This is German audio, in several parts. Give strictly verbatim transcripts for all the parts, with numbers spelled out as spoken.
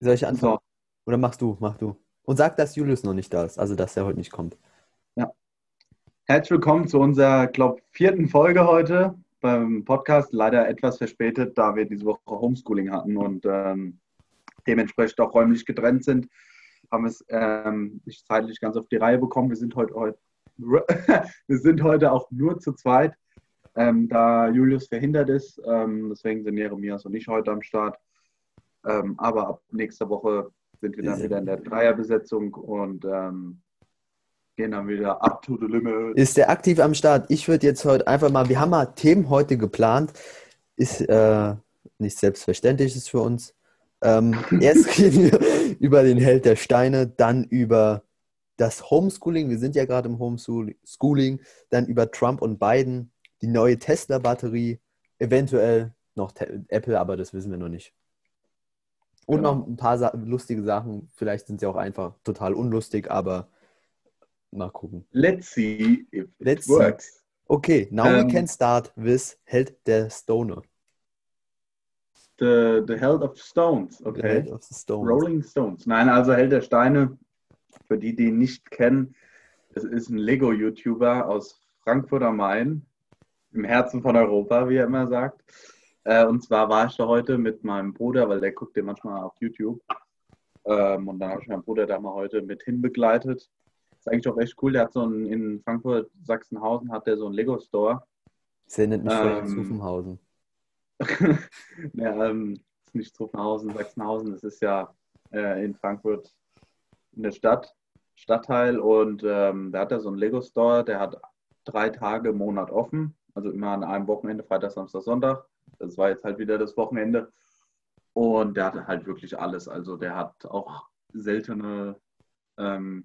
Soll ich anfangen? So. Oder machst du, mach du. Und sag, dass Julius noch nicht da ist, also dass er heute nicht kommt. Ja. Herzlich willkommen zu unserer, glaube ich, vierten Folge heute beim Podcast. Leider etwas verspätet, da wir diese Woche Homeschooling hatten und ähm, dementsprechend auch räumlich getrennt sind. Haben wir es ähm, nicht zeitlich ganz auf die Reihe bekommen. Wir sind heute, heute, wir sind heute auch nur zu zweit, ähm, da Julius verhindert ist. Ähm, deswegen sind Jeremias und ich heute am Start. Ähm, aber ab nächster Woche sind wir dann wieder in der Dreierbesetzung und ähm, gehen dann wieder up to the limit. Ist der aktiv am Start? Ich würde jetzt heute einfach mal, wir haben mal Themen heute geplant, ist äh, nichts Selbstverständliches für uns. Ähm, erst reden wir über den Held der Steine, dann über das Homeschooling, wir sind ja gerade im Homeschooling, dann über Trump und Biden, die neue Tesla-Batterie, eventuell noch Te- Apple, aber das wissen wir noch nicht. Und genau. Noch ein paar sa- lustige Sachen. Vielleicht sind sie auch einfach total unlustig, aber mal gucken. Let's see if it Let's works. See. Okay, now um, we can start with Held der Steine. The, the Held of Stones, okay. The Held of the Stones. Rolling Stones. Nein, also Held der Steine, für die, die ihn nicht kennen, das ist ein Lego-YouTuber aus Frankfurt am Main, im Herzen von Europa, wie er immer sagt. Und zwar war ich da heute mit meinem Bruder, weil der guckt den manchmal auf YouTube. Und dann habe ich meinen Bruder da mal heute mit hinbegleitet. Ist eigentlich auch echt cool. Der hat so einen, in Frankfurt, Sachsenhausen, hat der so einen Lego-Store. Das erinnert mich ähm, an Zuffenhausen. Ja, ähm, ist nicht Zuffenhausen, Sachsenhausen. Das ist ja äh, in Frankfurt eine Stadt, Stadtteil. Und ähm, da hat er so einen Lego-Store. Der hat drei Tage im Monat offen. Also immer an einem Wochenende, Freitag, Samstag, Sonntag. Das war jetzt halt wieder das Wochenende und der hatte halt wirklich alles. Also der hat auch seltene ähm,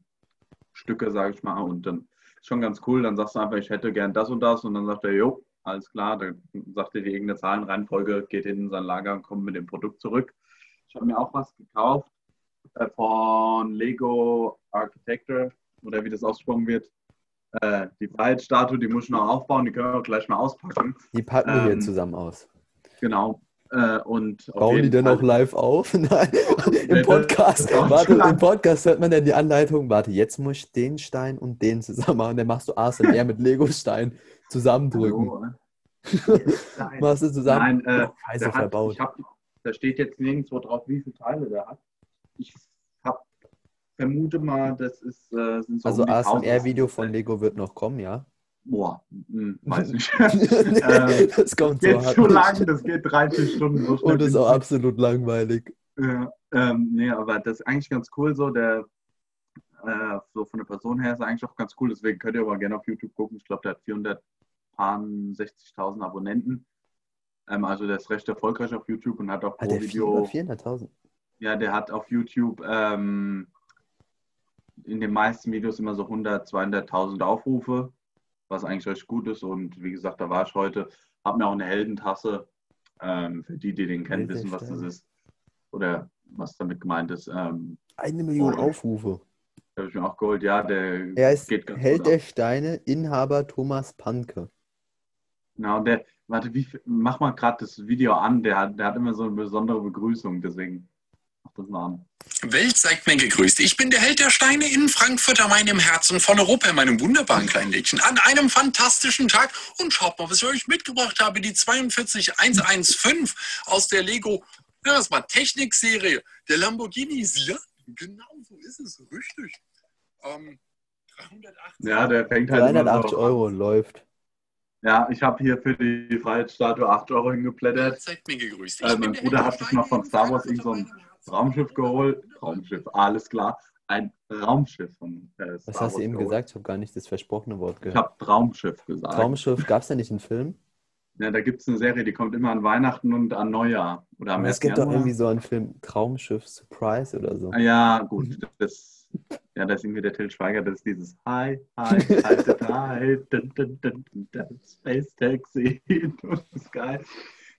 Stücke, sage ich mal. Und dann ist schon ganz cool, dann sagst du einfach, ich hätte gern das und das. Und dann sagt er, jo, alles klar. Dann sagt er dir irgendeine Zahlenreihenfolge, geht hinten in sein Lager und kommt mit dem Produkt zurück. Ich habe mir auch was gekauft äh, von Lego Architecture oder wie das ausgesprochen wird. Äh, die Freiheitsstatue, die muss ich noch aufbauen, die können wir auch gleich mal auspacken. Die packen ähm, wir zusammen aus. Genau. Äh, und bauen die denn auch live auf? Nein, im Podcast. Warte, im Podcast hört man dann die Anleitung. Warte, jetzt muss ich den Stein und den zusammen machen. Dann machst du A S M R mit Lego-Stein zusammendrücken. Machst du zusammen? Nein, äh, oh, Scheiße, hat, verbaut. Ich hab, da steht jetzt nirgendwo drauf, wie viele Teile der hat. Ich hab, vermute mal, das ist... Äh, sind so also um A S M R-Video von Lego wird noch kommen, ja? Boah, hm, weiß nicht. äh, das kommt so hart. Schon lang, das geht dreißig Stunden. So und das ist auch absolut langweilig. Äh, ähm, nee, aber das ist eigentlich ganz cool so. Der, äh, so von der Person her ist eigentlich auch ganz cool. Deswegen könnt ihr aber gerne auf YouTube gucken. Ich glaube, der hat vierhundertsechzigtausend Abonnenten. Ähm, also der ist recht erfolgreich auf YouTube und hat auch pro hat Video... vierhunderttausend? Ja, der hat auf YouTube... Ähm, in den meisten Videos immer so hundert, zweihunderttausend Aufrufe, was eigentlich recht gut ist. Und wie gesagt, da war ich heute, habe mir auch eine Heldentasse, ähm, für die, die den kennen, Held wissen, was das ist oder was damit gemeint ist. Ähm, Eine Million oh, Aufrufe. Habe ich mir auch geholt, ja. Der er ist geht ganz Held der Steine, Inhaber Thomas Panke. Genau, der, warte, wie, mach mal gerade das Video an, der, der hat immer so eine besondere Begrüßung, deswegen... Das Welt seid mir gegrüßt. Ich bin der Held der Steine in Frankfurt am Main, im Herzen von Europa, in meinem wunderbaren kleinen Lädchen. An einem fantastischen Tag. Und schaut mal, was ich euch mitgebracht habe. Die vier zwei eins eins fünf aus der Lego, ja, das war Technik-Serie. Der Lamborghini, ja, genau so ist es. Richtig. Ähm, dreihundertachtzig ja, der fängt halt dreihundertachtzig Euro und läuft. Ja, ich habe hier für die Freiheitsstatue acht Euro hingeplättert. Welt seid mir gegrüßt. Also mein Bruder hat sich noch von Star Wars irgend so ein Raumschiff geholt. Raumschiff, alles klar. Ein Raumschiff von äh, Star Was hast Wars du eben geholt. Gesagt? Ich habe gar nicht das versprochene Wort gehört. Ich habe Traumschiff gesagt. Traumschiff, gab es da nicht einen Film? Ja, da gibt es eine Serie, die kommt immer an Weihnachten und an Neujahr. Oder am ersten Januar. Es gibt doch irgendwie so einen Film, Traumschiff Surprise oder so. Ja, gut. Das, ja, da ist irgendwie der Till Schweiger, das ist dieses Hi, Hi, Hi, Hi, Space Taxi, das ist geil.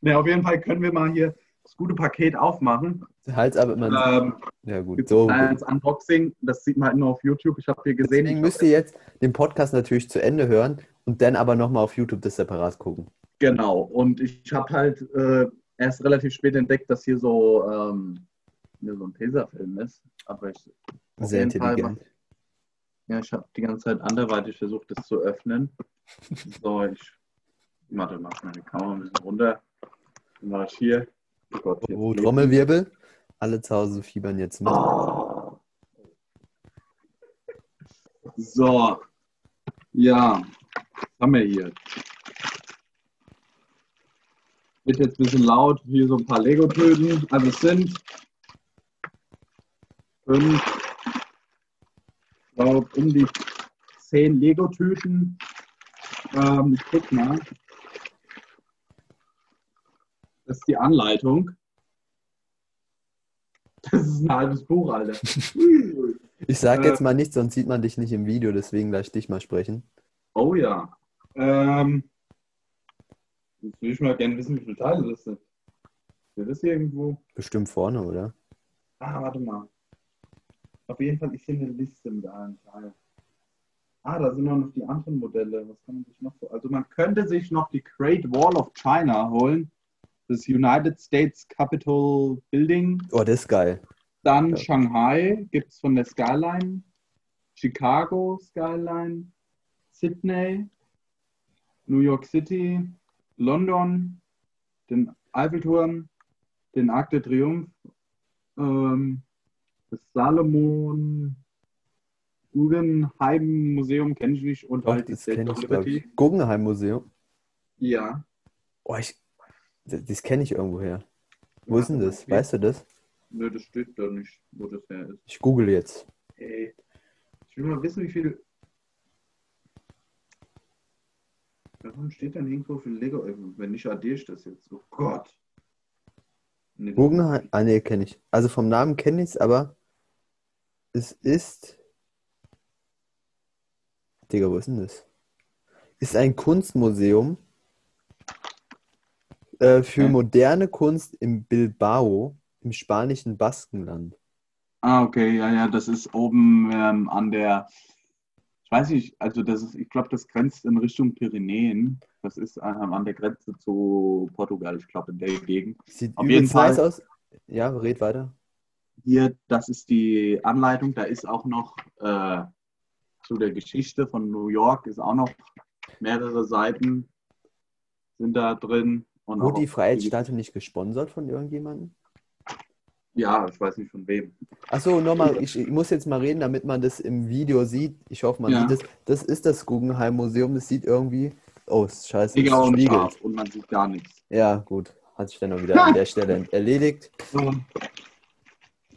Na, auf jeden Fall können wir mal hier das gute Paket aufmachen. Halt's aber immer. Ähm, ja gut, so. Das Unboxing, das sieht man halt nur auf YouTube. Ich habe hier gesehen. Deswegen müsst ihr jetzt den Podcast natürlich zu Ende hören und dann aber nochmal auf YouTube das separat gucken. Genau. Und ich habe halt äh, erst relativ spät entdeckt, dass hier so ähm, nur so ein Tesafilm ist. Aber ich sehr intelligent. Fall, ja, ich habe die ganze Zeit anderweitig versucht, das zu öffnen. So, ich warte, mach meine Kamera ein bisschen runter. Dann mache ich hier. Oh Gott, hier oh, Trommelwirbel. Alle zu Hause fiebern jetzt mit. Oh. So. Ja. Haben wir hier. Wird jetzt ein bisschen laut, hier so ein paar Lego-Tüten. Also es sind fünf, ich glaube um die zehn Lego-Tüten. Ähm, ich guck mal. Das ist die Anleitung. Das ist ein halbes Buch, Alter. Ich sag jetzt mal nichts, sonst sieht man dich nicht im Video, deswegen lass dich mal sprechen. Oh ja. Ähm... Jetzt würde ich mal gerne wissen, wie viele Teile das sind. Ist das hier irgendwo? Bestimmt vorne, oder? Ah, warte mal. Auf jeden Fall, ich finde eine Liste mit allen Teilen. Ah, da sind noch die anderen Modelle. Was kann man sich noch so... Also man könnte sich noch die Great Wall of China holen. Das United States Capitol Building. Oh, das ist geil. Dann ja. Shanghai gibt es von der Skyline. Chicago Skyline. Sydney. New York City. London, den Eiffelturm, den Arc de Triomphe, ähm, das Salomon, Guggenheim Museum kenne ich nicht und Doch, halt die State of Liberty. Guggenheim Museum? Ja. Oh, ich, das das kenne ich irgendwo her. Wo ja, ist denn das? Weißt du das? Nö, das steht da nicht, wo das her ist. Ich google jetzt. Ey, ich will mal wissen, wie viel... Warum steht dann irgendwo für Lego? Wenn nicht, addiere ich das jetzt. Oh Gott. Nee, Guggenheim? Ah, nee, kenne ich. Also vom Namen kenne ich es, aber es ist... Digga, wo ist denn das? Ist ein Kunstmuseum äh, für okay. moderne Kunst im Bilbao, im spanischen Baskenland. Ah, okay, ja, ja, das ist oben ähm, an der... Weiß ich, also das ist, ich glaube, das grenzt in Richtung Pyrenäen. Das ist ähm, an der Grenze zu Portugal, ich glaube, in der Gegend. Sieht auf jeden Fall nice aus. Ja, red weiter. Hier, das ist die Anleitung. Da ist auch noch äh, zu der Geschichte von New York ist auch noch mehrere Seiten sind da drin. Und wurde die Freiheitsstatue nicht gesponsert von irgendjemandem? Ja, ich weiß nicht von wem. Achso, nochmal, ich, ich muss jetzt mal reden, damit man das im Video sieht. Ich hoffe, man ja. sieht das. Das ist das Guggenheim Museum, das sieht irgendwie... Oh, scheiße, ich das spiegelt. Und man sieht gar nichts. Ja, gut. Hat sich dann auch wieder an der Stelle erledigt. So.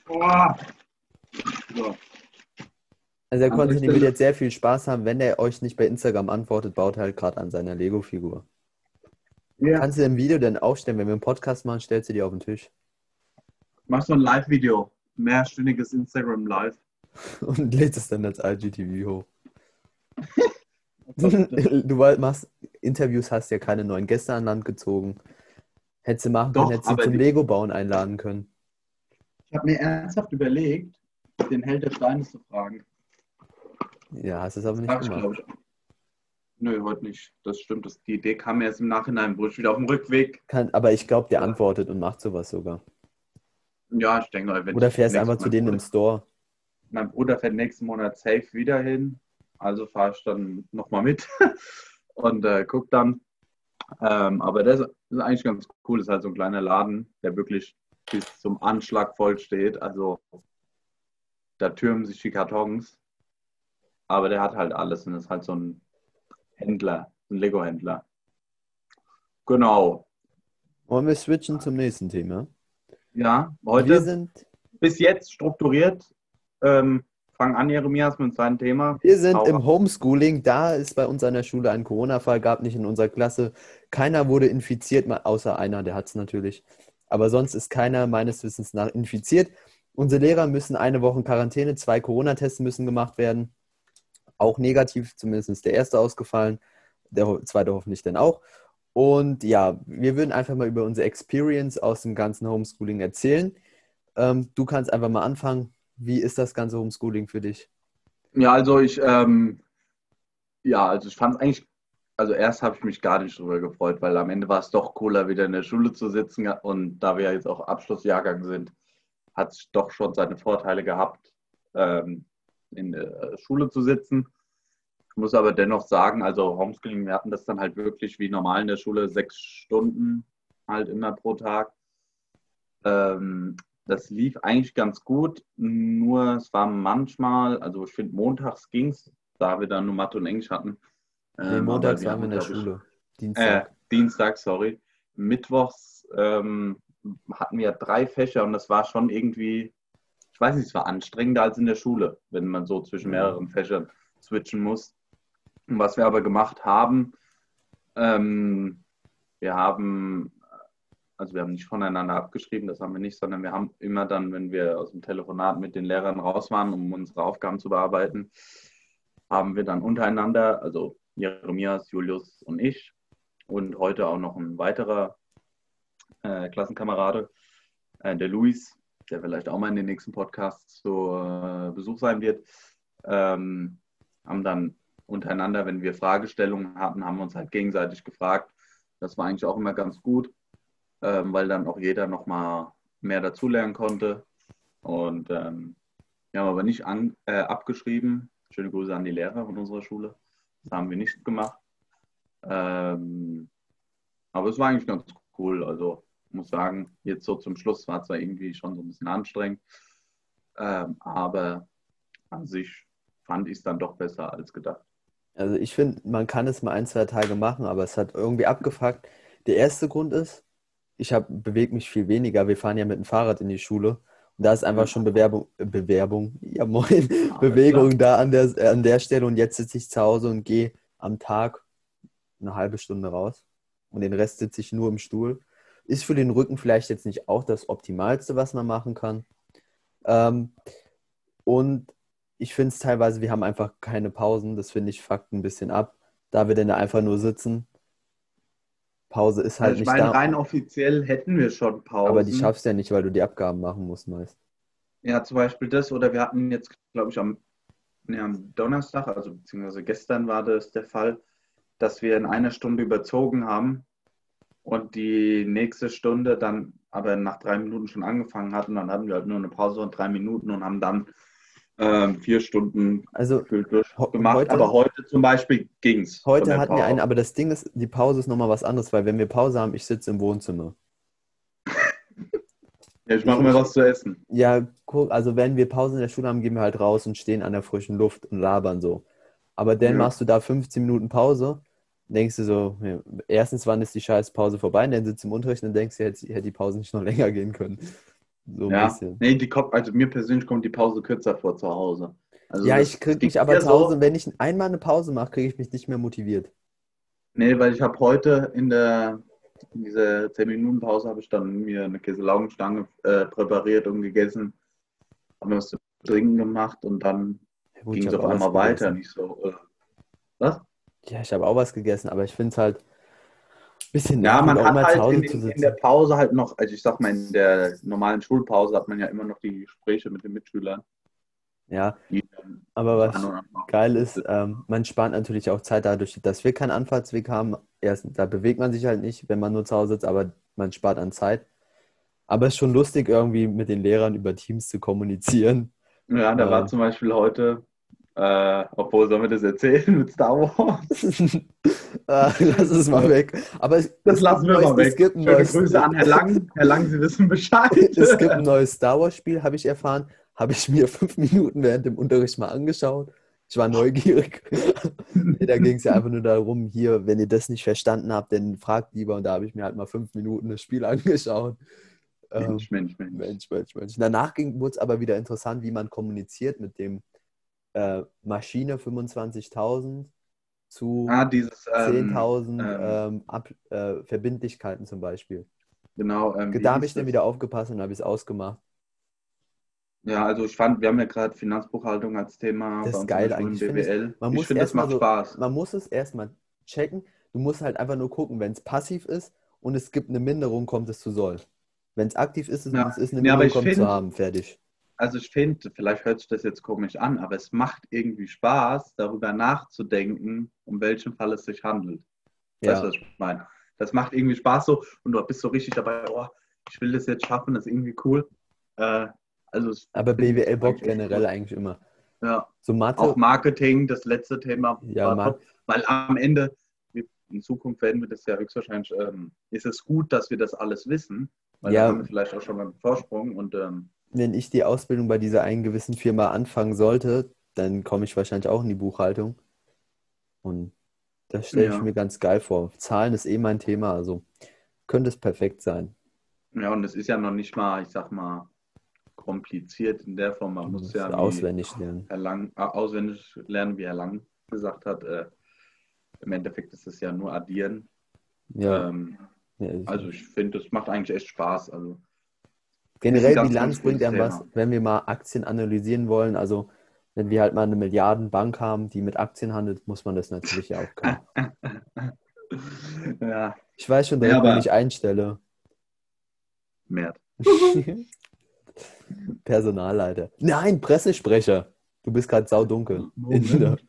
So. Also er konnte nämlich jetzt sehr viel Spaß haben. Wenn er euch nicht bei Instagram antwortet, baut er halt gerade an seiner Lego-Figur. Ja. Kannst du im Video dann aufstellen? Wenn wir einen Podcast machen, stellst du die auf den Tisch. Mach so ein Live-Video, mehrstündiges Instagram-Live. Und lädst es dann als I G T V hoch. Du machst Interviews, hast ja keine neuen Gäste an Land gezogen. Hättest du machen können, hättest du zum Lego-Bauen einladen können. Ich habe mir ernsthaft überlegt, den Held der Steine zu fragen. Ja, hast es aber nicht gemacht. Nö, heute nicht. Das stimmt. Das, die Idee kam erst im Nachhinein, wo ich wieder auf dem Rückweg... Kann, aber ich glaube, der antwortet und macht sowas sogar. Ja, ich denke, wenn oder fährst einfach zu denen im Store. Mein Bruder fährt nächsten Monat safe wieder hin. Also fahre ich dann nochmal mit und äh, guck dann. Ähm, aber das ist eigentlich ganz cool. Das ist halt so ein kleiner Laden, der wirklich bis zum Anschlag voll steht. Also da türmen sich die Kartons. Aber der hat halt alles und ist halt so ein Händler, ein Lego-Händler. Genau. Wollen wir switchen zum nächsten Thema? Ja, heute wir sind bis jetzt strukturiert. Ähm, fang an, Jeremias, mit seinem Thema. Wir sind Hau im ab. Homeschooling. Da es bei uns an der Schule einen Corona-Fall gab, nicht in unserer Klasse. Keiner wurde infiziert, außer einer, der hat es natürlich. Aber sonst ist keiner meines Wissens nach infiziert. Unsere Lehrer müssen eine Woche in Quarantäne, zwei Corona-Tests müssen gemacht werden. Auch negativ, zumindest ist der erste ausgefallen. Der zweite hoffentlich dann auch. Und ja, wir würden einfach mal über unsere Experience aus dem ganzen Homeschooling erzählen. Ähm, du kannst einfach mal anfangen. Wie ist das ganze Homeschooling für dich? Ja, also ich, ähm, ja, also ich fand es eigentlich, also erst habe ich mich gar nicht drüber gefreut, weil am Ende war es doch cooler, wieder in der Schule zu sitzen. Und da wir ja jetzt auch Abschlussjahrgang sind, hat es doch schon seine Vorteile gehabt, ähm, in der Schule zu sitzen. Ich muss aber dennoch sagen, also Homeschooling, wir hatten das dann halt wirklich wie normal in der Schule, sechs Stunden halt immer pro Tag. Ähm, das lief eigentlich ganz gut, nur es war manchmal, also ich finde montags ging es, da wir dann nur Mathe und Englisch hatten. Nee, montags waren wir in der Schule. Dienstag. Äh, Dienstag, sorry. Mittwochs ähm, hatten wir drei Fächer und das war schon irgendwie, ich weiß nicht, es war anstrengender als in der Schule, wenn man so zwischen mehreren Fächern switchen muss. Und was wir aber gemacht haben, ähm, wir haben, also wir haben nicht voneinander abgeschrieben, das haben wir nicht, sondern wir haben immer dann, wenn wir aus dem Telefonat mit den Lehrern raus waren, um unsere Aufgaben zu bearbeiten, haben wir dann untereinander, also Jeremias, Julius und ich und heute auch noch ein weiterer äh, Klassenkamerade, äh, der Luis, der vielleicht auch mal in den nächsten Podcast zu äh, Besuch sein wird, ähm, haben dann untereinander, wenn wir Fragestellungen hatten, haben wir uns halt gegenseitig gefragt. Das war eigentlich auch immer ganz gut, ähm, weil dann auch jeder nochmal mehr dazulernen konnte. Und ähm, wir haben aber nicht an, äh, abgeschrieben. Schöne Grüße an die Lehrer von unserer Schule. Das haben wir nicht gemacht. Ähm, aber es war eigentlich ganz cool. Also ich muss sagen, jetzt so zum Schluss war es zwar irgendwie schon so ein bisschen anstrengend, ähm, aber an sich fand ich es dann doch besser als gedacht. Also ich finde, man kann es mal ein, zwei Tage machen, aber es hat irgendwie abgefuckt. Der erste Grund ist, ich bewege mich viel weniger. Wir fahren ja mit dem Fahrrad in die Schule. Und da ist einfach schon Bewerbung, Bewerbung, ja moin, ja, Bewegung da an der, an der Stelle. Und jetzt sitze ich zu Hause und gehe am Tag eine halbe Stunde raus. Und den Rest sitze ich nur im Stuhl. Ist für den Rücken vielleicht jetzt nicht auch das Optimalste, was man machen kann. Ähm, und ich finde es teilweise, wir haben einfach keine Pausen. Das finde ich fuckt ein bisschen ab. Da wir denn da einfach nur sitzen. Pause ist halt ich nicht meine, da. Ich meine, rein offiziell hätten wir schon Pausen. Aber die schaffst du ja nicht, weil du die Abgaben machen musst meist. Ja, zum Beispiel das. Oder wir hatten jetzt, glaube ich, am, nee, am Donnerstag, also beziehungsweise gestern war das der Fall, dass wir in einer Stunde überzogen haben und die nächste Stunde dann aber nach drei Minuten schon angefangen hatten. Dann hatten wir halt nur eine Pause von drei Minuten und haben dann Ähm, vier Stunden also durchgemacht, heute, aber heute zum Beispiel ging es. Heute hatten wir einen, aber das Ding ist, die Pause ist nochmal was anderes, weil wenn wir Pause haben, ich sitze im Wohnzimmer. Ja, ich mache mir was zu essen. Ja, guck, also wenn wir Pause in der Schule haben, gehen wir halt raus und stehen an der frischen Luft und labern so. Aber dann ja. machst du da fünfzehn Minuten Pause, denkst du so, ja, erstens, wann ist die scheiß Pause vorbei, und dann sitzt du im Unterricht und denkst du, hätte die Pause nicht noch länger gehen können. So ein ja, bisschen. Nee, die kommt, also mir persönlich kommt die Pause kürzer vor zu Hause. Also ja, ich kriege mich aber zu Hause, so, wenn ich einmal eine Pause mache, kriege ich mich nicht mehr motiviert. Nee, weil ich habe heute in der in dieser zehn Minuten Pause habe ich dann mir eine Käselaugenstange äh, präpariert und gegessen, habe mir was zu trinken gemacht und dann ja, ging es auf einmal weiter. Nicht so, äh, was? Ja, ich habe auch was gegessen, aber ich finde es halt bisschen ja, man hat halt in, den, in der Pause halt noch, also ich sag mal, in der normalen Schulpause hat man ja immer noch die Gespräche mit den Mitschülern. Ja, aber was geil ist, ähm, man spart natürlich auch Zeit dadurch, dass wir keinen Anfahrtsweg haben. Erstens, da bewegt man sich halt nicht, wenn man nur zu Hause sitzt, aber man spart an Zeit. Aber es ist schon lustig, irgendwie mit den Lehrern über Teams zu kommunizieren. Ja, da äh, war zum Beispiel heute, äh, obwohl, sollen wir das erzählen mit Star Wars? Ah, lass es mal weg. Aber es, das es lassen wir neues, mal weg. Schöne neues, Grüße an Herr Lang. Herr Lang, Sie wissen Bescheid. Es gibt ein neues Star Wars Spiel, habe ich erfahren. Habe ich mir fünf Minuten während dem Unterricht mal angeschaut. Ich war neugierig. Da ging es ja einfach nur darum, hier, wenn ihr das nicht verstanden habt, dann fragt lieber. Und da habe ich mir halt mal fünf Minuten das Spiel angeschaut. Mensch, ähm, Mensch, Mensch. Mensch, Mensch, Mensch. Danach wurde es aber wieder interessant, wie man kommuniziert mit dem äh, Maschine fünfundzwanzigtausend. Zu ah, dieses, ähm, zehntausend ähm, Ab- äh, Verbindlichkeiten zum Beispiel. Genau. Ähm, da habe ich dann wieder aufgepasst und habe ich es ausgemacht. Ja, also ich fand, wir haben ja gerade Finanzbuchhaltung als Thema. Das ist geil eigentlich. B W L. Man muss ich finde, das macht so, Spaß. Man muss es erstmal checken. Du musst halt einfach nur gucken, wenn es passiv ist und es gibt eine Minderung, kommt es zu soll. Wenn es aktiv ist, ja. es ist eine Minderung, ja, kommt find, zu haben. Fertig. Also ich finde, vielleicht hört sich das jetzt komisch an, aber es macht irgendwie Spaß, darüber nachzudenken, um welchen Fall es sich handelt. Ja. Weißt du, was ich meine? Das macht irgendwie Spaß so und du bist so richtig dabei, oh, ich will das jetzt schaffen, das ist irgendwie cool. Äh, Also es aber B W L bockt generell eigentlich immer. Ja. So Mathe. Auch Marketing, das letzte Thema. Ja, war top, weil am Ende, in Zukunft werden wir das ja höchstwahrscheinlich, ähm, ist es gut, dass wir das alles wissen, weil ja, da haben wir vielleicht auch schon mal einen Vorsprung. Und, ähm, wenn ich die Ausbildung bei dieser einen gewissen Firma anfangen sollte, dann komme ich wahrscheinlich auch in die Buchhaltung. Und das stelle ja. ich mir ganz geil vor. Zahlen ist eh mein Thema, also könnte es perfekt sein. Ja, und es ist ja noch nicht mal, ich sag mal, kompliziert in der Form. Man muss ja auswendig lernen. Erlang, äh, auswendig lernen, wie er lang gesagt hat. Äh, Im Endeffekt ist es ja nur addieren. Ja. Ähm, ja, also ich finde, das macht eigentlich echt Spaß. Also generell Bilanz bringt einem was, wenn wir mal Aktien analysieren wollen. Also wenn wir halt mal eine Milliardenbank haben, die mit Aktien handelt, muss man das natürlich ja auch können. Ja. Ich weiß schon, ja, wenn ich einstelle. Mert. Personalleiter. Nein, Pressesprecher. Du bist gerade saudunkel. Moment,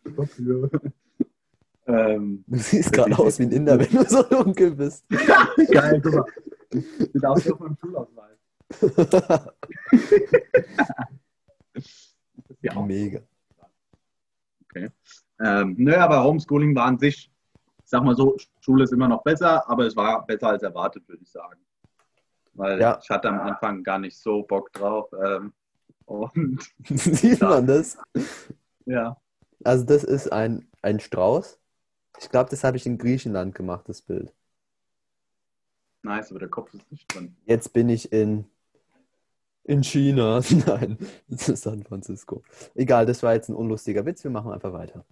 Ähm, du siehst gerade aus wie ein Inder, wenn du so dunkel bist. Geil, guck mal. Du darfst doch mal im Schulausweis. Ja, mega. Okay. Ähm, nö, aber Homeschooling war an sich, ich sag mal so, Schule ist immer noch besser, aber es war besser als erwartet, würde ich sagen. Weil ja. ich hatte am Anfang gar nicht so Bock drauf. Ähm, und Sieht ja. man das? Ja. Also das ist ein, ein Strauß. Ich glaube, das habe ich in Griechenland gemacht, das Bild. Nice, aber der Kopf ist nicht drin. Jetzt bin ich in, in China. Nein, das ist San Francisco. Egal, das war jetzt ein unlustiger Witz. Wir machen einfach weiter.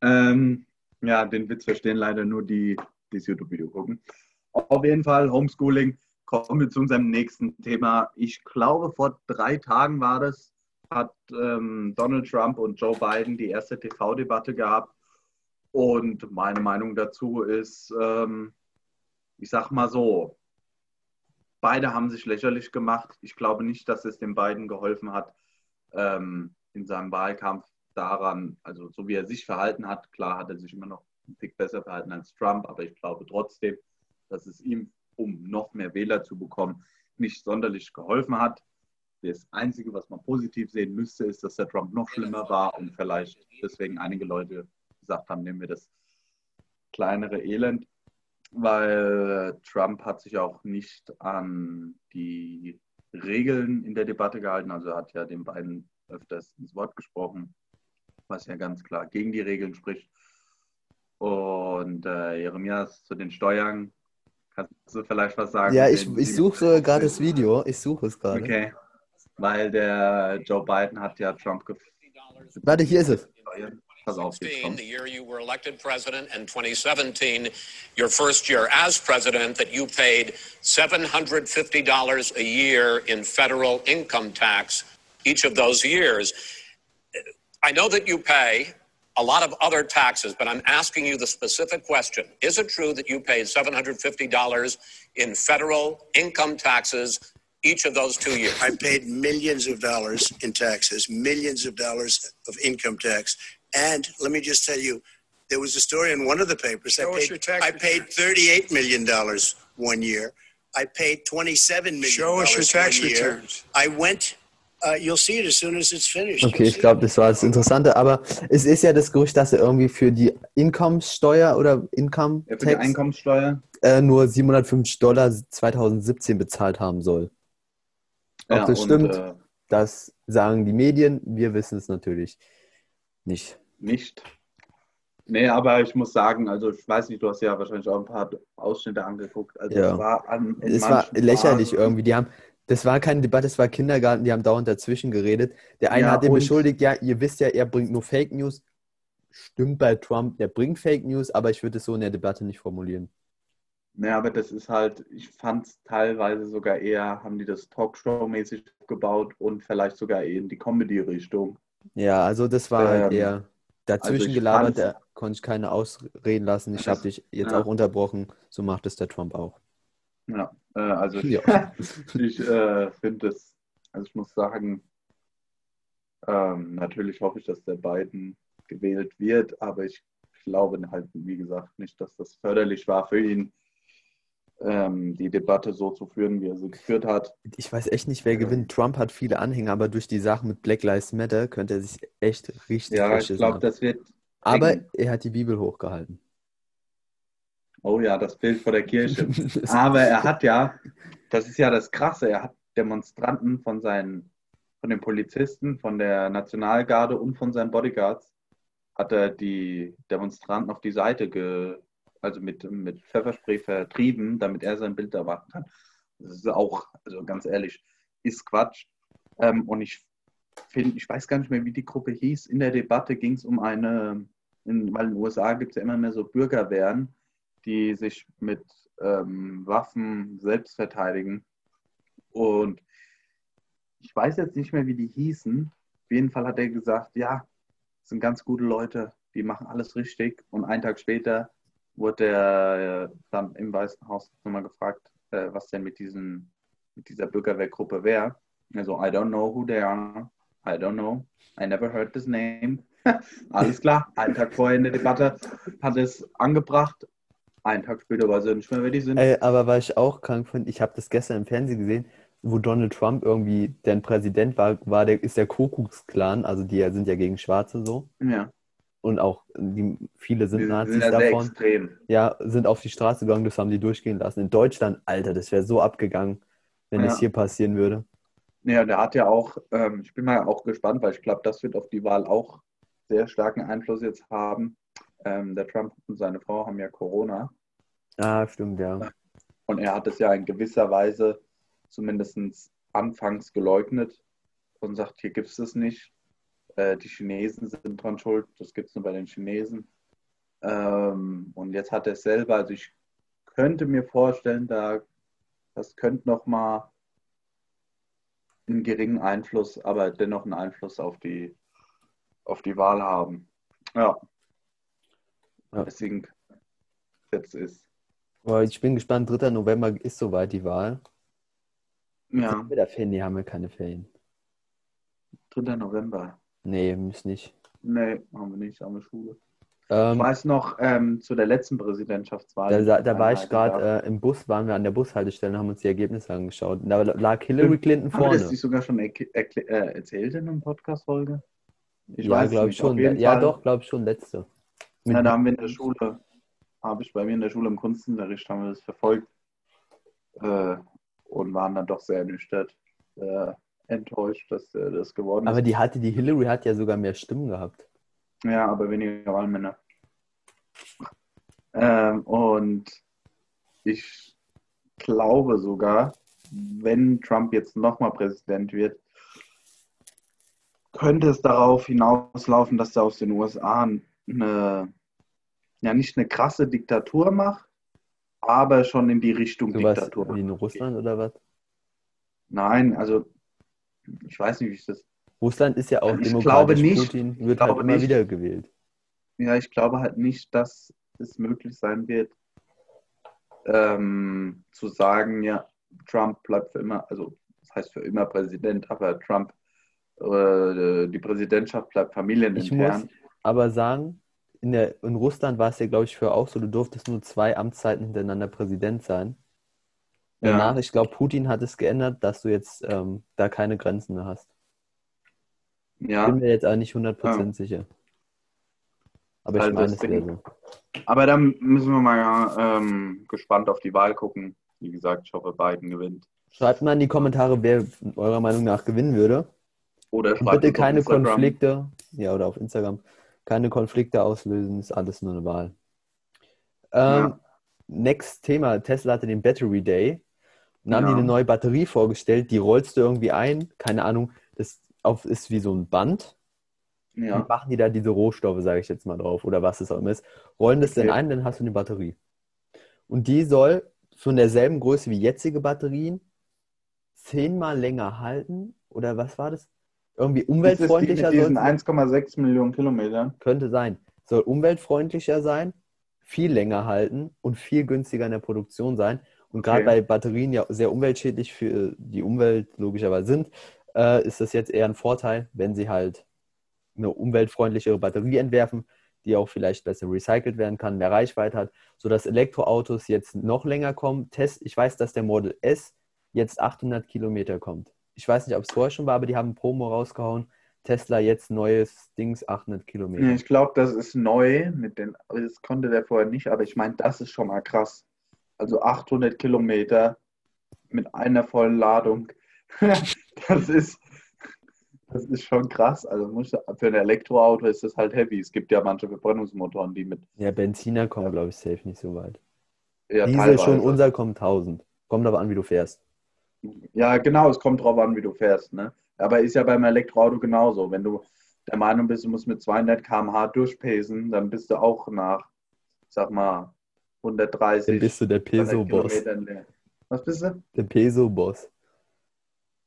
Ähm, ja, den Witz verstehen leider nur die, die das YouTube-Video gucken. Auf jeden Fall, Homeschooling. Kommen wir zu unserem nächsten Thema. Ich glaube, vor drei Tagen war das, hat ähm, Donald Trump und Joe Biden die erste T V-Debatte gehabt. Und meine Meinung dazu ist, ähm, ich sag mal so, beide haben sich lächerlich gemacht. Ich glaube nicht, dass es dem Biden geholfen hat, ähm, in seinem Wahlkampf daran, also so wie er sich verhalten hat. Klar hat er sich immer noch ein Tick besser verhalten als Trump, aber ich glaube trotzdem, dass es ihm, um noch mehr Wähler zu bekommen, nicht sonderlich geholfen hat. Das Einzige, was man positiv sehen müsste, ist, dass der Trump noch schlimmer war und vielleicht deswegen einige Leute gesagt haben, nehmen wir das kleinere Elend, weil Trump hat sich auch nicht an die Regeln in der Debatte gehalten. Also er hat ja den beiden öfters ins Wort gesprochen, was ja ganz klar gegen die Regeln spricht. Und äh, Jeremias, zu den Steuern, kannst du vielleicht was sagen? Ja, ich, ich suche gerade das Video. Ich suche es gerade. Okay. Weil der Joe Biden hat ja Trump gef- Warte, hier ist es. Pass auf, jetzt kommt. The year you were elected president and twenty seventeen, your first year as president, that you paid seven hundred fifty dollars a year in federal income tax each of those years. I know that you pay a lot of other taxes, but I'm asking you the specific question. Is it true that you paid seven hundred fifty dollars in federal income taxes each of those two years? I paid millions of dollars in taxes, millions of dollars of income tax. And let me just tell you, there was a story in one of the papers. I paid, I paid thirty-eight million dollars one year. I paid twenty-seven million dollars Show us your tax returns. I went, uh, you'll see it as soon as it's finished. Okay, ich glaube, das war das Interessante. Aber es ist ja das Gerücht, dass er irgendwie für die Einkommenssteuer oder Income Tax, ja, für die Einkommenssteuer äh, nur siebenhundertfünfzig Dollar zwanzig siebzehn bezahlt haben soll. Ob ja, das und, stimmt, äh, das sagen die Medien, wir wissen es natürlich nicht. Nicht. Nee, aber ich muss sagen, also ich weiß nicht, du hast ja wahrscheinlich auch ein paar Ausschnitte angeguckt. Also ja. Es war, an, es war lächerlich Phasen irgendwie. Die haben, das war keine Debatte, das war Kindergarten, die haben dauernd dazwischen geredet. Der eine ja, hat den beschuldigt, ja, ihr wisst ja, er bringt nur Fake News. Stimmt bei Trump, der bringt Fake News, aber ich würde es so in der Debatte nicht formulieren. Naja, aber das ist halt, ich fand es teilweise sogar eher, haben die das Talkshow-mäßig gebaut und vielleicht sogar in die Comedy-Richtung. Ja, also das war ähm, halt eher dazwischen also gelabert, da konnte ich keine ausreden lassen. Ich habe dich jetzt ja. auch unterbrochen, so macht es der Trump auch. Ja, äh, also ich, ja. ich äh, finde es, also ich muss sagen, ähm, natürlich hoffe ich, dass der Biden gewählt wird, aber ich glaube halt, wie gesagt, nicht, dass das förderlich war für ihn. ähm, die Debatte so zu führen, wie er sie geführt hat. Ich weiß echt nicht, wer gewinnt. Trump hat viele Anhänger, aber durch die Sache mit Black Lives Matter könnte er sich echt richtig ja, ich glaube, das wird aber eng. Er hat die Bibel hochgehalten. Oh ja, das Bild vor der Kirche. Aber er hat ja, das ist ja das Krasse, er hat Demonstranten von seinen, von den Polizisten, von der Nationalgarde und von seinen Bodyguards, hat er die Demonstranten auf die Seite, ge, also mit, mit Pfefferspray vertrieben, damit er sein Bild erwarten kann. Das ist auch, also ganz ehrlich, ist Quatsch. Ähm, und ich finde, ich weiß gar nicht mehr, wie die Gruppe hieß. In der Debatte ging es um eine, in, weil in den U S A gibt es ja immer mehr so Bürgerwehren, die sich mit ähm, Waffen selbst verteidigen. Und ich weiß jetzt nicht mehr, wie die hießen. Auf jeden Fall hat er gesagt, ja, das sind ganz gute Leute, die machen alles richtig. Und einen Tag später wurde er äh, dann im Weißen Haus nochmal gefragt, äh, was denn mit, diesen, mit dieser Bürgerwehrgruppe wäre. Also, I don't know who they are. I don't know. I never heard this name. Alles klar. Einen Tag vorher in der Debatte hat es angebracht. Einen Tag später weiß ich nicht mehr, wer die sind. Ey, aber weil ich auch krank finde, ich habe das gestern im Fernsehen gesehen, wo Donald Trump irgendwie der Präsident war, war der, ist der Ku Klux Klan, also die sind ja gegen Schwarze so. Ja. Und auch die, viele sind die Nazis sind ja davon. Sehr extrem. Ja, sind auf die Straße gegangen, das haben die durchgehen lassen. In Deutschland, Alter, das wäre so abgegangen, wenn es ja. hier passieren würde. Ja, der hat ja auch, ähm, ich bin mal auch gespannt, weil ich glaube, das wird auf die Wahl auch sehr starken Einfluss jetzt haben. Ähm, der Trump und seine Frau haben ja Corona. Ah, stimmt, ja. Und er hat es ja in gewisser Weise zumindest anfangs geleugnet und sagt, hier gibt es das nicht. Äh, die Chinesen sind dran schuld, das gibt es nur bei den Chinesen. Ähm, und jetzt hat er es selber, also ich könnte mir vorstellen, da das könnte nochmal einen geringen Einfluss, aber dennoch einen Einfluss auf die, auf die Wahl haben. Ja. Ja. Deswegen jetzt ist. Ich bin gespannt, dritter November ist soweit die Wahl. Ja. Sind wir da Ferien? Nee, haben wir keine Ferien. dritter November? Nee, müssen nicht. Nee, haben wir nicht, haben wir Schule. Ähm, ich weiß noch, ähm, zu der letzten Präsidentschaftswahl. Da, da war ich gerade äh, im Bus, waren wir an der Bushaltestelle und haben uns die Ergebnisse angeschaut. Da lag Hillary Clinton vorne. Haben wir das nicht sogar schon er- er- äh, erzählt in einer Podcast-Folge? Ich ja, glaube ich schon. Ja, Fall. Doch, glaube ich schon, letzte. Ja, da haben wir in der Schule, habe ich bei mir in der Schule im Kunstunterricht, haben wir das verfolgt äh, und waren dann doch sehr ernüchtert, äh, enttäuscht, dass äh, das geworden ist. Aber die hatte, die Hillary hat ja sogar mehr Stimmen gehabt. Ja, aber weniger Wahlmänner. Ähm, und ich glaube sogar, wenn Trump jetzt nochmal Präsident wird, könnte es darauf hinauslaufen, dass er aus den U S A eine, ja nicht eine krasse Diktatur macht, aber schon in die Richtung so Diktatur. Was, wie in Russland oder was? Nein, also ich weiß nicht, wie ich das... Russland ist ja auch ich demokratisch. Glaube nicht, Putin wird halt immer nicht, wieder gewählt. Ja, ich glaube halt nicht, dass es möglich sein wird, ähm, zu sagen, ja, Trump bleibt für immer, also das heißt für immer Präsident, aber Trump, äh, die Präsidentschaft bleibt familienintern. Aber sagen, in, der, in Russland war es ja, glaube ich, für auch so, du durftest nur zwei Amtszeiten hintereinander Präsident sein. Danach, ja. Ich glaube, Putin hat es geändert, dass du jetzt ähm, da keine Grenzen mehr hast. Ja. Bin mir jetzt auch nicht hundert Prozent ja. sicher. Aber ich also meine, es wäre so. Aber dann müssen wir mal ähm, gespannt auf die Wahl gucken. Wie gesagt, ich hoffe, Biden gewinnt. Schreibt mal in die Kommentare, wer eurer Meinung nach gewinnen würde. Oder schreibt bitte keine Konflikte. Ja, oder auf Instagram. Keine Konflikte auslösen, ist alles nur eine Wahl. Ähm, ja. Next Thema, Tesla hatte den Battery Day und haben ja. die eine neue Batterie vorgestellt, die rollst du irgendwie ein, keine Ahnung, das auf, ist wie so ein Band ja. und machen die da diese Rohstoffe, sage ich jetzt mal drauf, oder was es auch immer ist, rollen das okay. denn ein, dann hast du eine Batterie. Und die soll von derselben Größe wie jetzige Batterien zehnmal länger halten, oder was war das? Irgendwie umweltfreundlicher sein. Mit diesen eins Komma sechs Millionen Kilometern. Könnte sein. Soll umweltfreundlicher sein, viel länger halten und viel günstiger in der Produktion sein. Und okay. gerade weil Batterien ja sehr umweltschädlich für die Umwelt logischerweise sind, äh, ist das jetzt eher ein Vorteil, wenn sie halt eine umweltfreundlichere Batterie entwerfen, die auch vielleicht besser recycelt werden kann, mehr Reichweite hat, sodass Elektroautos jetzt noch länger kommen. Test, ich weiß, dass der Model S jetzt achthundert Kilometer kommt. Ich weiß nicht, ob es vorher schon war, aber die haben ein Promo rausgehauen. Tesla jetzt neues Dings, achthundert Kilometer. Ich glaube, das ist neu. Mit den, das konnte der vorher nicht, aber ich meine, das ist schon mal krass. Also achthundert Kilometer mit einer vollen Ladung. das ist... Das ist schon krass. Also für ein Elektroauto ist das halt heavy. Es gibt ja manche Verbrennungsmotoren, die mit... Ja, Benziner kommen, ja, glaube ich, safe nicht so weit. Ja, Diesel teilweise. Schon, unser kommt tausend. Kommt aber an, wie du fährst. Ja, genau. Es kommt drauf an, wie du fährst. Ne? Aber ist ja beim Elektroauto genauso. Wenn du der Meinung bist, du musst mit zweihundert Kilometer pro Stunde durchpacen, dann bist du auch nach, sag mal, hundertdreißig... Dann bist du der Peso-Boss. Was bist du? Der Peso-Boss.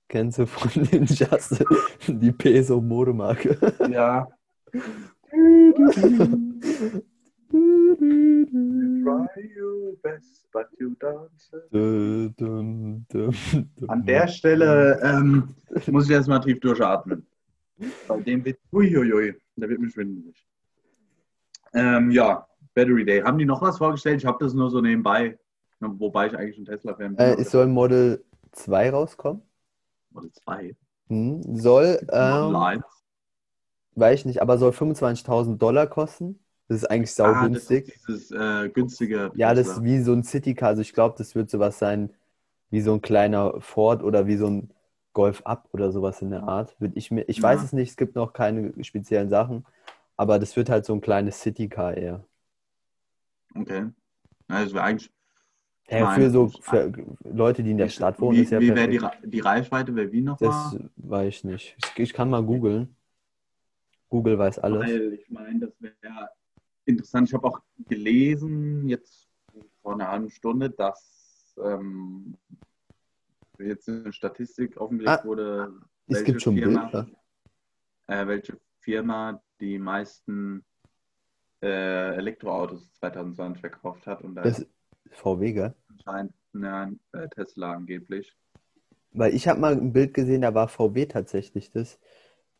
Kennst du von Ninjas die Peso-Modemarke? Ja. Try your best, but you don't. An der Stelle ähm, muss ich erstmal tief durchatmen. Bei dem wird. Uiuiui, da wird mir schwindelig. Ähm, ja, Battery Day. Haben die noch was vorgestellt? Ich habe das nur so nebenbei. Wobei ich eigentlich ein Tesla-Fan bin. Äh, es soll Model zwei rauskommen? Model zwei. Hm, soll, ähm, weiß ich nicht, aber soll fünfundzwanzigtausend Dollar kosten. Das ist eigentlich sau ah, günstig. Das ist dieses äh, günstige. Ja, das ist wie so ein Citycar. Also ich glaube, das wird sowas sein wie so ein kleiner Ford oder wie so ein Golf Up oder sowas in der Art. Würde ich mir, ich ja. weiß es nicht, es gibt noch keine speziellen Sachen, aber das wird halt so ein kleines Citycar eher. Okay. Na, das wäre eigentlich... Hey, Nein, für so für Leute, die in der Stadt wohnen, wie, ist ja wie perfekt. Wie wäre die, die Reichweite? Wäre wie nochmal? Das weiß ich nicht. Ich, ich kann mal googeln. Google weiß alles. Weil ich meine, das wäre interessant. Ich habe auch gelesen, jetzt vor einer halben Stunde, dass ähm, jetzt eine Statistik offengelegt ah, wurde, es gibt schon Bilder. Äh, welche Firma die meisten äh, Elektroautos zwanzig zwanzig verkauft hat. Und da das, V W, gell? Anscheinend, nein, Tesla angeblich. Weil ich habe mal ein Bild gesehen, da war V W tatsächlich das,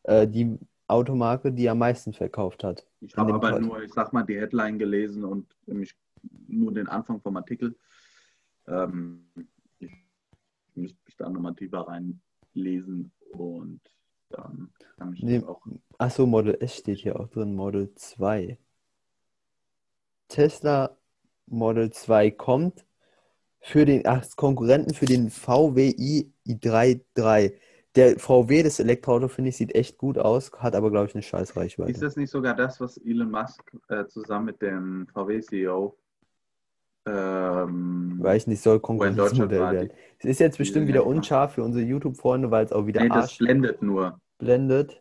äh, die Automarke, die am meisten verkauft hat. Ich habe aber Fall. nur, ich sag mal, die Headline gelesen und mich nur den Anfang vom Artikel. Ähm, ich müsste mich da nochmal tiefer reinlesen und dann kann ich nee, das auch... Achso, Model S steht hier auch drin, Model zwei. Tesla... Model zwei kommt für den ach, Konkurrenten für den V W i drei. Der V W, das Elektroauto, finde ich, sieht echt gut aus, hat aber, glaube ich, eine scheiß Reichweite. Ist das nicht sogar das, was Elon Musk äh, zusammen mit dem V W C E O ähm, weil ich nicht, soll Konkurrenzmodell werden. Es ist jetzt bestimmt wieder unscharf für unsere YouTube-Freunde, weil es auch wieder nee, Arsch... das blendet nur. Blendet.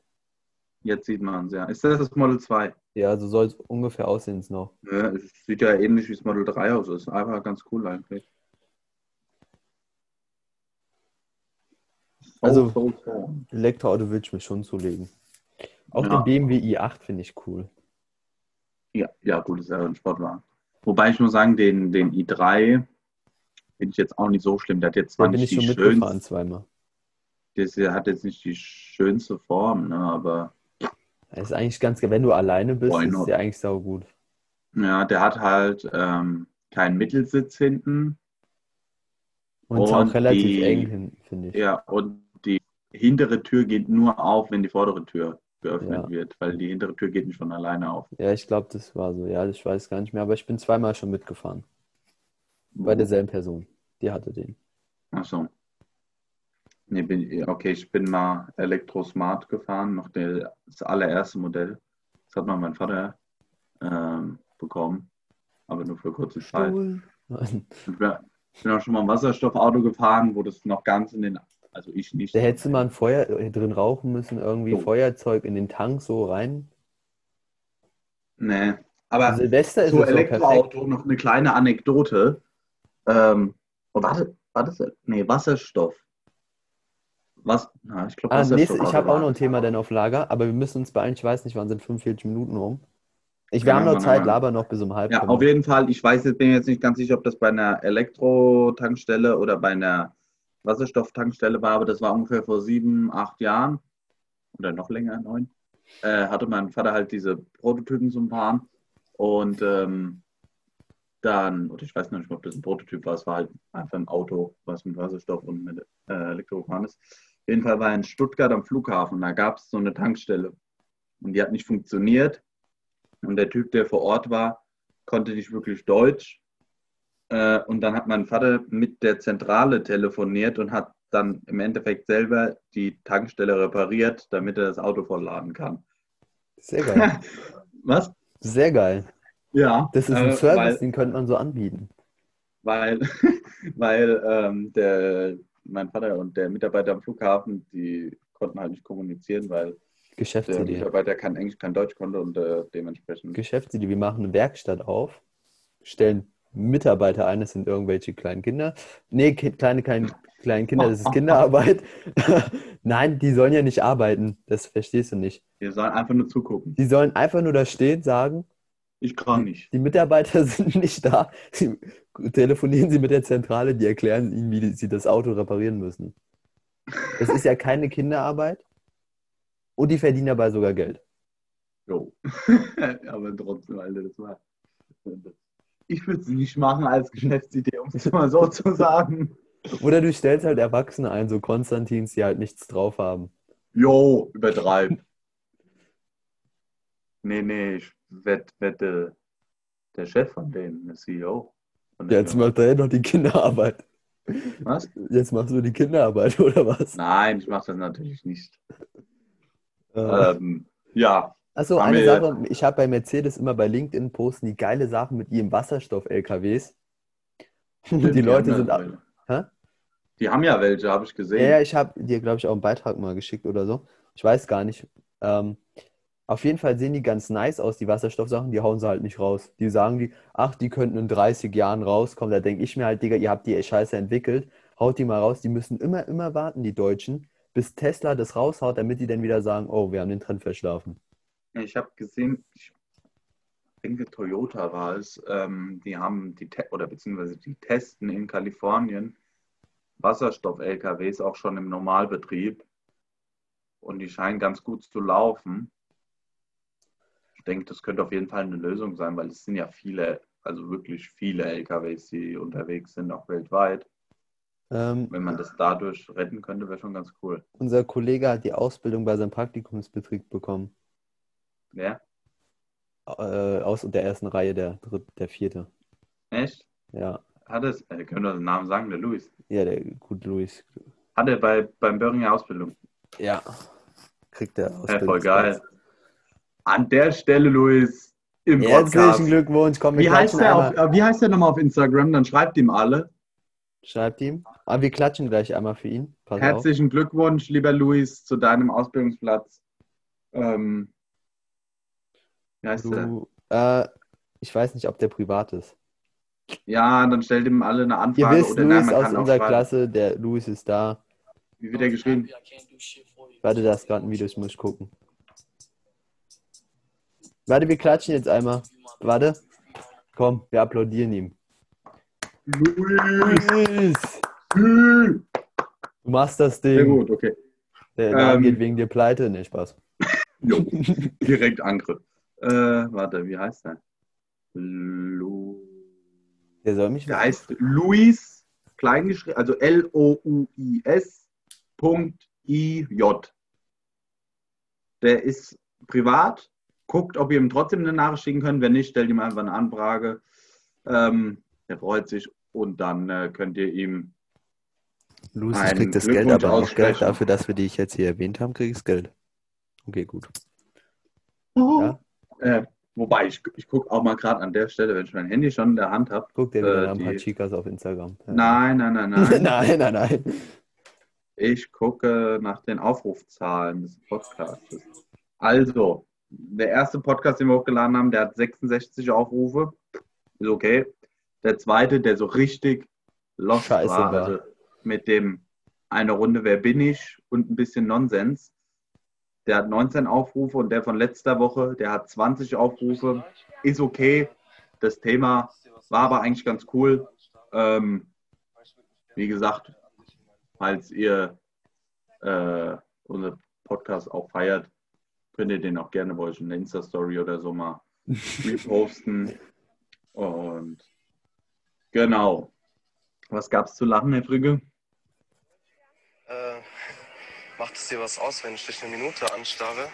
Jetzt sieht man es, ja. Ist das das Model zwei? Ja, so soll es ungefähr aussehen es noch. Ja, es sieht ja ähnlich wie das Model drei aus. Ist einfach ganz cool eigentlich. So, also, so, so. Elektroauto würde ich mir schon zulegen. Auch ja. Den B M W i acht finde ich cool. Ja, ja, gut, ist ja ein Sportwagen. Wobei ich muss sagen, den, den i drei finde ich jetzt auch nicht so schlimm. Der hat jetzt zwar nicht die schönste... Da bin ich schon mitgefahren zweimal. Der hat jetzt nicht die schönste Form, ne, aber... Das ist eigentlich ganz geil. Wenn du alleine bist, Boy, ist es ja eigentlich saugut. Ja, der hat halt ähm, keinen Mittelsitz hinten. Und, und ist auch relativ die, eng hinten, finde ich. Ja, und die hintere Tür geht nur auf, wenn die vordere Tür geöffnet ja. wird, weil die hintere Tür geht nicht von alleine auf. Ja, ich glaube, das war so. Ja, ich weiß gar nicht mehr, aber ich bin zweimal schon mitgefahren. Mhm. Bei derselben Person. Die hatte den. Ach so. Nee, bin, okay, ich bin mal Elektro-Smart gefahren, noch der, das allererste Modell. Das hat mal mein Vater ähm, bekommen, aber nur für kurze Zeit. Ich bin auch schon mal ein Wasserstoffauto gefahren, wo das noch ganz in den, also ich nicht. Da hättest du mal ein Feuer drin rauchen müssen, irgendwie so. Feuerzeug in den Tank so rein. Nee, aber Silvester ist zu Elektroauto noch eine kleine Anekdote. Ähm, oh, warte, war das? Nee, Wasserstoff. Was? Na, ich glaub, ah, nächstes, ich habe auch noch ein Thema denn auf Lager, aber wir müssen uns beeilen. Ich weiß nicht, wann sind fünfundvierzig Minuten rum. Ich, wir ja, haben noch Zeit, laber noch bis um halb. Ja, auf jeden Fall. Ich weiß jetzt, bin jetzt nicht ganz sicher, ob das bei einer Elektro-Tankstelle oder bei einer Wasserstofftankstelle war, aber das war ungefähr vor sieben, acht Jahren oder noch länger, neun. äh, hatte mein Vater halt diese Prototypen, so ein paar. Und ähm, dann, oder ich weiß noch nicht mal, ob das ein Prototyp war, es war halt einfach ein Auto, was mit Wasserstoff und mit äh, Elektro gefahren ist. Auf jeden Fall war er in Stuttgart am Flughafen, da gab es so eine Tankstelle. Und die hat nicht funktioniert. Und der Typ, der vor Ort war, konnte nicht wirklich Deutsch. Äh, und dann hat mein Vater mit der Zentrale telefoniert und hat dann im Endeffekt selber die Tankstelle repariert, damit er das Auto vollladen kann. Sehr geil. Was? Sehr geil. Ja. Das ist ein äh, Service, weil, den könnte man so anbieten. Weil, weil ähm, der, mein Vater und der Mitarbeiter am Flughafen, die konnten halt nicht kommunizieren, weil der Mitarbeiter kein Englisch, kein Deutsch konnte und äh, dementsprechend... Geschäftsidee, wir machen eine Werkstatt auf, stellen Mitarbeiter ein, das sind irgendwelche kleinen Kinder. Nee, kleine, kleine, kleine Kinder, das ist Kinderarbeit. Nein, die sollen ja nicht arbeiten, das verstehst du nicht. Die sollen einfach nur zugucken. Die sollen einfach nur da stehen, sagen... Ich kann nicht. Die Mitarbeiter sind nicht da, sie telefonieren sie mit der Zentrale, die erklären ihnen, wie sie das Auto reparieren müssen. Das ist ja keine Kinderarbeit. Und die verdienen dabei sogar Geld. Jo. Aber trotzdem, Alter, das war... Ich würde es nicht machen als Geschäftsidee, um es mal so zu sagen. Oder du stellst halt Erwachsene ein, so Konstantins, die halt nichts drauf haben. Jo, übertreib. nee, nee, ich wette, wette, der Chef von denen, der C E O. Von der Jetzt macht er noch die Kinderarbeit. Was? Jetzt machst du die Kinderarbeit, oder was? Nein, ich mach das natürlich nicht. Ähm, ja. Achso, eine Sache, ich habe bei Mercedes immer bei LinkedIn posten, die geile Sachen mit ihrem Wasserstoff-L K Ws. Und die, die Leute sind... Ab- Hä? Die haben ja welche, habe ich gesehen. Ja, ich habe dir, glaube ich, auch einen Beitrag mal geschickt oder so. Ich weiß gar nicht. Ähm, auf jeden Fall sehen die ganz nice aus, die Wasserstoffsachen, die hauen sie halt nicht raus. Die sagen die, ach, die könnten in dreißig Jahren rauskommen. Da denke ich mir halt, Digga, ihr habt die scheiße entwickelt, haut die mal raus. Die müssen immer, immer warten, die Deutschen, bis Tesla das raushaut, damit die dann wieder sagen, oh, wir haben den Trend verschlafen. Ich habe gesehen, ich denke, Toyota war es, ähm, die haben, die te- oder beziehungsweise die testen in Kalifornien Wasserstoff-L K Ws auch schon im Normalbetrieb und die scheinen ganz gut zu laufen. Ich denke, das könnte auf jeden Fall eine Lösung sein, weil es sind ja viele, also wirklich viele L K Ws, die unterwegs sind, auch weltweit. Wenn man das dadurch retten könnte, wäre schon ganz cool. Unser Kollege hat die Ausbildung bei seinem Praktikumsbetrieb bekommen. Wer? Ja? Äh, aus der ersten Reihe, der dritte, der vierte. Echt? Ja. Hat es, äh, können wir den Namen sagen, der Luis? Ja, der gut Luis. Hat er bei, beim Böhringer Ausbildung? Ja. Kriegt er Ausbildung. Ja, voll geil. An der Stelle, Luis, im Podcast. Herzlichen Glückwunsch. Komm, wie, heißt der auf, wie heißt der nochmal auf Instagram? Dann schreibt ihm alle. Schreibt ihm. Aber wir klatschen gleich einmal für ihn. Pass Herzlichen auf. Glückwunsch, lieber Luis, zu deinem Ausbildungsplatz. Ähm, wie heißt du, der? Äh, ich weiß nicht, ob der privat ist. Ja, dann stellt ihm alle eine Anfrage. Ihr wisst, oder Luis nein, aus unserer Klasse, der Luis ist da. Wie wird er geschrieben? Warte, da ist gerade ein Video, ich muss gucken. Warte, wir klatschen jetzt einmal. Warte. Komm, wir applaudieren ihm. Luis! Du machst das Ding. Sehr gut, okay. Der Name ähm, geht wegen dir pleite. Nee, Spaß. Jo, direkt Angriff. Äh, warte, wie heißt der? Lu- der soll mich... Der heißt Luis, kleingeschrieben, also L O U I S Punkt I J. Der ist privat. Guckt, ob ihr ihm trotzdem eine Nachricht schicken könnt. Wenn nicht, stellt ihm einfach eine Anfrage. Ähm... Der freut sich und dann äh, könnt ihr ihm. Luis kriegt das Geld, aber auch Geld dafür, dass wir die ich jetzt hier erwähnt haben, kriege ich Geld. Okay, gut. Ja? Äh, wobei, ich, ich gucke auch mal gerade an der Stelle, wenn ich mein Handy schon in der Hand habe. Guckt ihr wieder äh, ein paar Chicas auf Instagram? Ja. Nein, nein, nein, nein. nein, nein, nein. Ich gucke nach den Aufrufzahlen des Podcasts. Also, der erste Podcast, den wir hochgeladen haben, der hat sechsundsechzig Aufrufe. Ist okay. Der zweite, der so richtig lost Scheiße, war, also mit dem eine Runde Wer bin ich und ein bisschen Nonsens, der hat neunzehn Aufrufe und der von letzter Woche, der hat zwanzig Aufrufe, ist okay. Das Thema war aber eigentlich ganz cool. Ähm, wie gesagt, falls ihr äh, unseren Podcast auch feiert, Könnt ihr den auch gerne bei euch in der Insta-Story oder so mal reposten. Und genau. Was gab es zu lachen, Herr Frigge? Äh, macht es dir was aus, wenn ich dich eine Minute anstarre?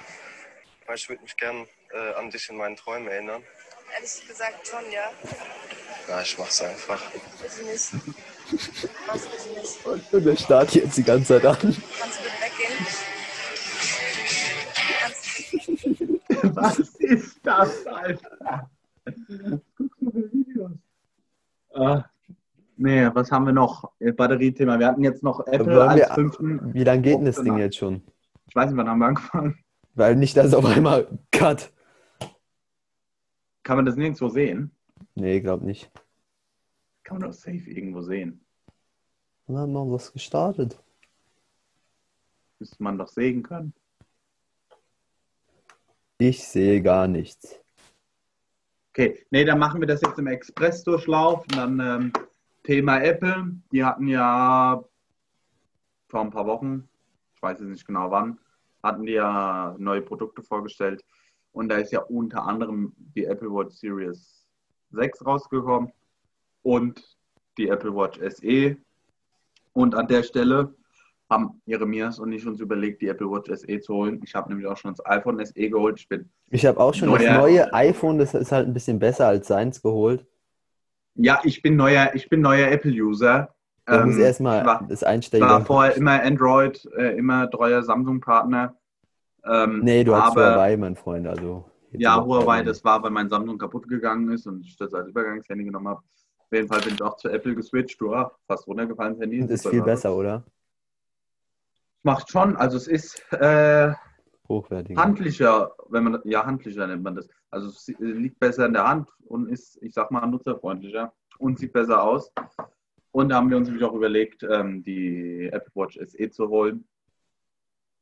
Weil ich würde mich gern äh, an dich in meinen Träumen erinnern. Ehrlich gesagt schon, ja. Na, ich mach's einfach. Bitte nicht. Mach's bitte nicht. Und der starrt jetzt die ganze Zeit an. Kannst du bitte weggehen? Was ist das, Alter? Guck mal die Videos. Ah, nee, was haben wir noch? Batteriethema. Wir hatten jetzt noch Apple als wir, fünften. Wie lange geht denn das Ding jetzt schon? Ich weiß nicht, wann haben wir angefangen. Weil nicht, dass auf einmal Cut. Kann man das nirgendwo sehen? Nee, glaub nicht. Kann man doch safe irgendwo sehen. Dann haben wir was gestartet. Müsste man doch sehen können. Ich sehe gar nichts. Okay, nee, dann machen wir das jetzt im Express-Durchlauf. Und dann ähm, Thema Apple. Die hatten ja vor ein paar Wochen, ich weiß jetzt nicht genau wann, hatten die ja neue Produkte vorgestellt. Und da ist ja unter anderem die Apple Watch Series sechs rausgekommen und die Apple Watch S E. Und an der Stelle haben Jeremias und ich uns überlegt, die Apple Watch S E zu holen. Ich habe nämlich auch schon das iPhone S E geholt. Ich, ich habe auch schon neuer. Das neue iPhone, das ist halt ein bisschen besser als seins geholt. Ja, ich bin neuer, ich bin neuer Apple-User. Ich ähm, muss erstmal das einstellen. Ich war vorher immer Android, äh, immer treuer Samsung-Partner. Ähm, nee, du hast Huawei, mein Freund. Also ja, Huawei, das war, weil mein Samsung kaputt gegangen ist und ich das als Übergangshandy genommen habe. Auf jeden Fall bin ich auch zu Apple geswitcht. Du hast fast runtergefallen, das Handy. Das ist viel besser, oder? Macht schon, also es ist äh, hochwertiger, handlicher, wenn man ja handlicher nennt man das. Also es liegt besser in der Hand und ist, ich sag mal, nutzerfreundlicher und sieht besser aus. Und da haben wir uns nämlich auch überlegt, ähm, die Apple Watch S E zu holen.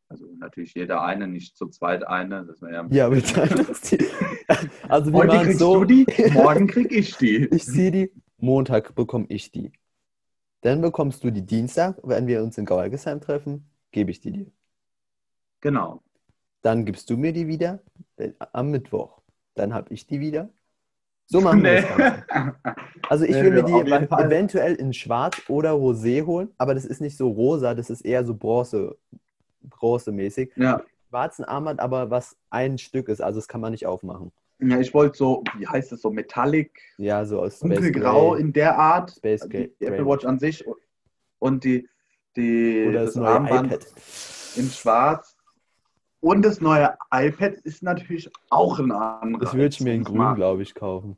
Also natürlich jeder eine, nicht zu zweit eine. Das wäre ja, ja die, also wir heute kriegst so, du die, morgen krieg ich die. Ich ziehe die, Montag bekomme ich die. Dann bekommst du die Dienstag, wenn wir uns in Gau-Algesheim treffen. Gebe ich die dir. Genau. Dann gibst du mir die wieder am Mittwoch. Dann habe ich die wieder. So machen nee. wir das. Also ich nee, will mir die eventuell in schwarz oder rosé holen, aber das ist nicht so rosa, das ist eher so bronze, bronzemäßig. Ja. Schwarzen Armband, aber was ein Stück ist, also das kann man nicht aufmachen. Ja, ich wollte so, wie heißt das, so metallic, ja, so aus dunkelgrau in der Art, Space die Apple Watch an sich und die Die, Oder das, das neue Armband iPad. In schwarz. Und das neue iPad ist natürlich auch ein anderes. Das würde ich mir in grün, glaube ich, kaufen.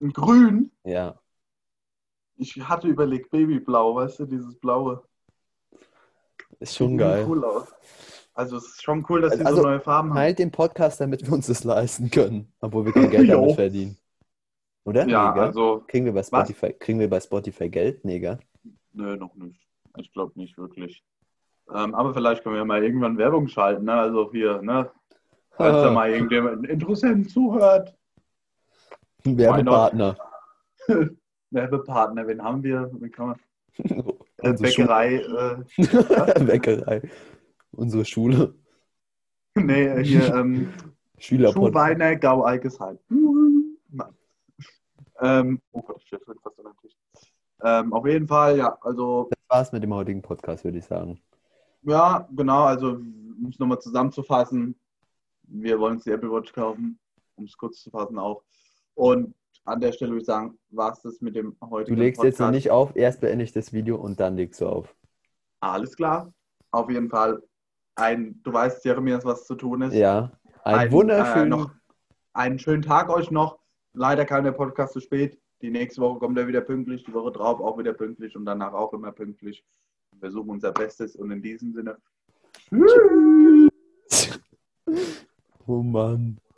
In grün? Ja. Ich hatte überlegt, Babyblau, weißt du, dieses blaue. Ist schon geil. Cool aus. Also es ist schon cool, dass also, wir so also neue Farben haben. Halt den Podcast, damit wir uns das leisten können. Obwohl wir kein Geld damit verdienen. Oder? Ja, nee, also... Kriegen wir, bei Spotify, kriegen wir bei Spotify Geld? Nee, gell? Nö, noch nicht. Ich glaube nicht wirklich. Ähm, aber vielleicht können wir mal irgendwann Werbung schalten, ne? Also hier, ne? Falls ah. da mal irgendjemand Interessenten zuhört. Werbepartner. Werbepartner, wen haben wir? Wen kann man? äh, Bäckerei. Äh, Bäckerei. Unsere Schule. Nee, hier, ähm, Schülerpod. Schuhweiner, Gau-Algesheim. ähm, oh Gott, ich stehe fast an der Tisch. Ähm, auf jeden Fall, ja, also... Das war's mit dem heutigen Podcast, würde ich sagen. Ja, genau, also um es nochmal zusammenzufassen, wir wollen uns die Apple Watch kaufen, um es kurz zu fassen auch. Und an der Stelle würde ich sagen, war's das mit dem heutigen Podcast. Du legst Podcast. Jetzt noch nicht auf, erst beende ich das Video und dann legst du auf. Alles klar, auf jeden Fall ein, du weißt, Jeremias, was zu tun ist. Ja, ein, ein wunderschönen... Äh, noch, einen schönen Tag euch noch. Leider kam der Podcast zu spät. Die nächste Woche kommt er wieder pünktlich, die Woche drauf auch wieder pünktlich und danach auch immer pünktlich. Wir versuchen unser Bestes und in diesem Sinne. Tschüss! Oh Mann.